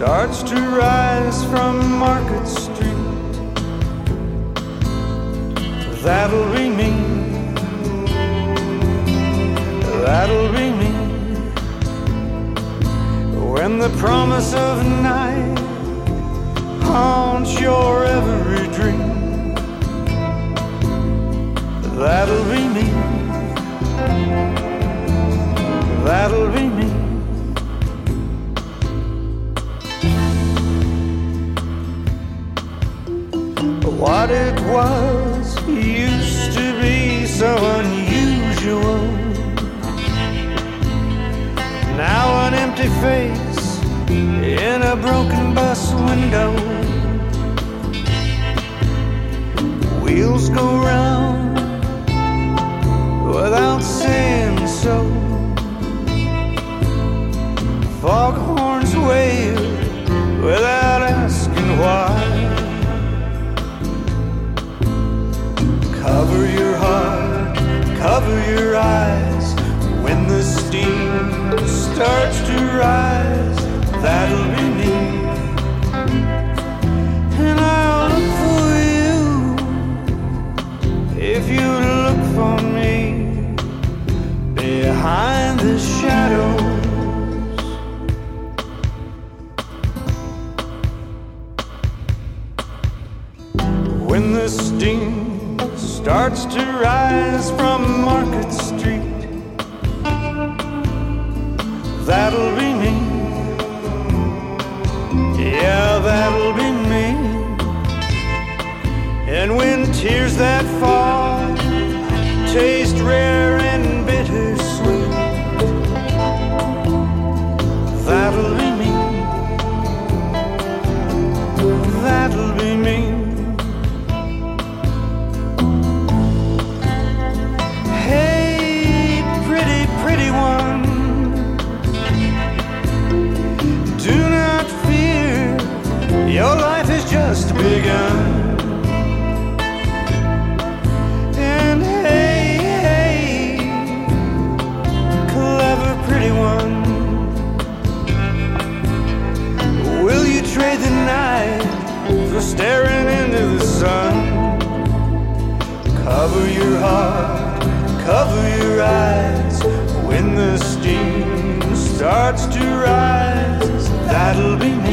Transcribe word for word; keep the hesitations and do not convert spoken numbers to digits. starts to rise from Market Street. That'll be me. That'll be me. When the promise of night haunts your every dream. That'll be me. That'll be me. What it was used to be so unusual. Now an empty face in a broken bus window. Wheels go round without saying so. Foghorns wave without asking why. Cover your heart, cover your eyes. When the steam starts to rise, that'll be me. And I'll look for you if you look for me. Behind the shadows, when the steam starts to rise from Market Street. That'll be me. Yeah, that'll be me. And when tears that fall taste rare and bittersweet, that'll be me. That'll be me. Your life has just begun. And hey, hey, clever pretty one, will you trade the night for staring into the sun? Cover your heart, cover your eyes. When the steam starts to rise, that'll be me.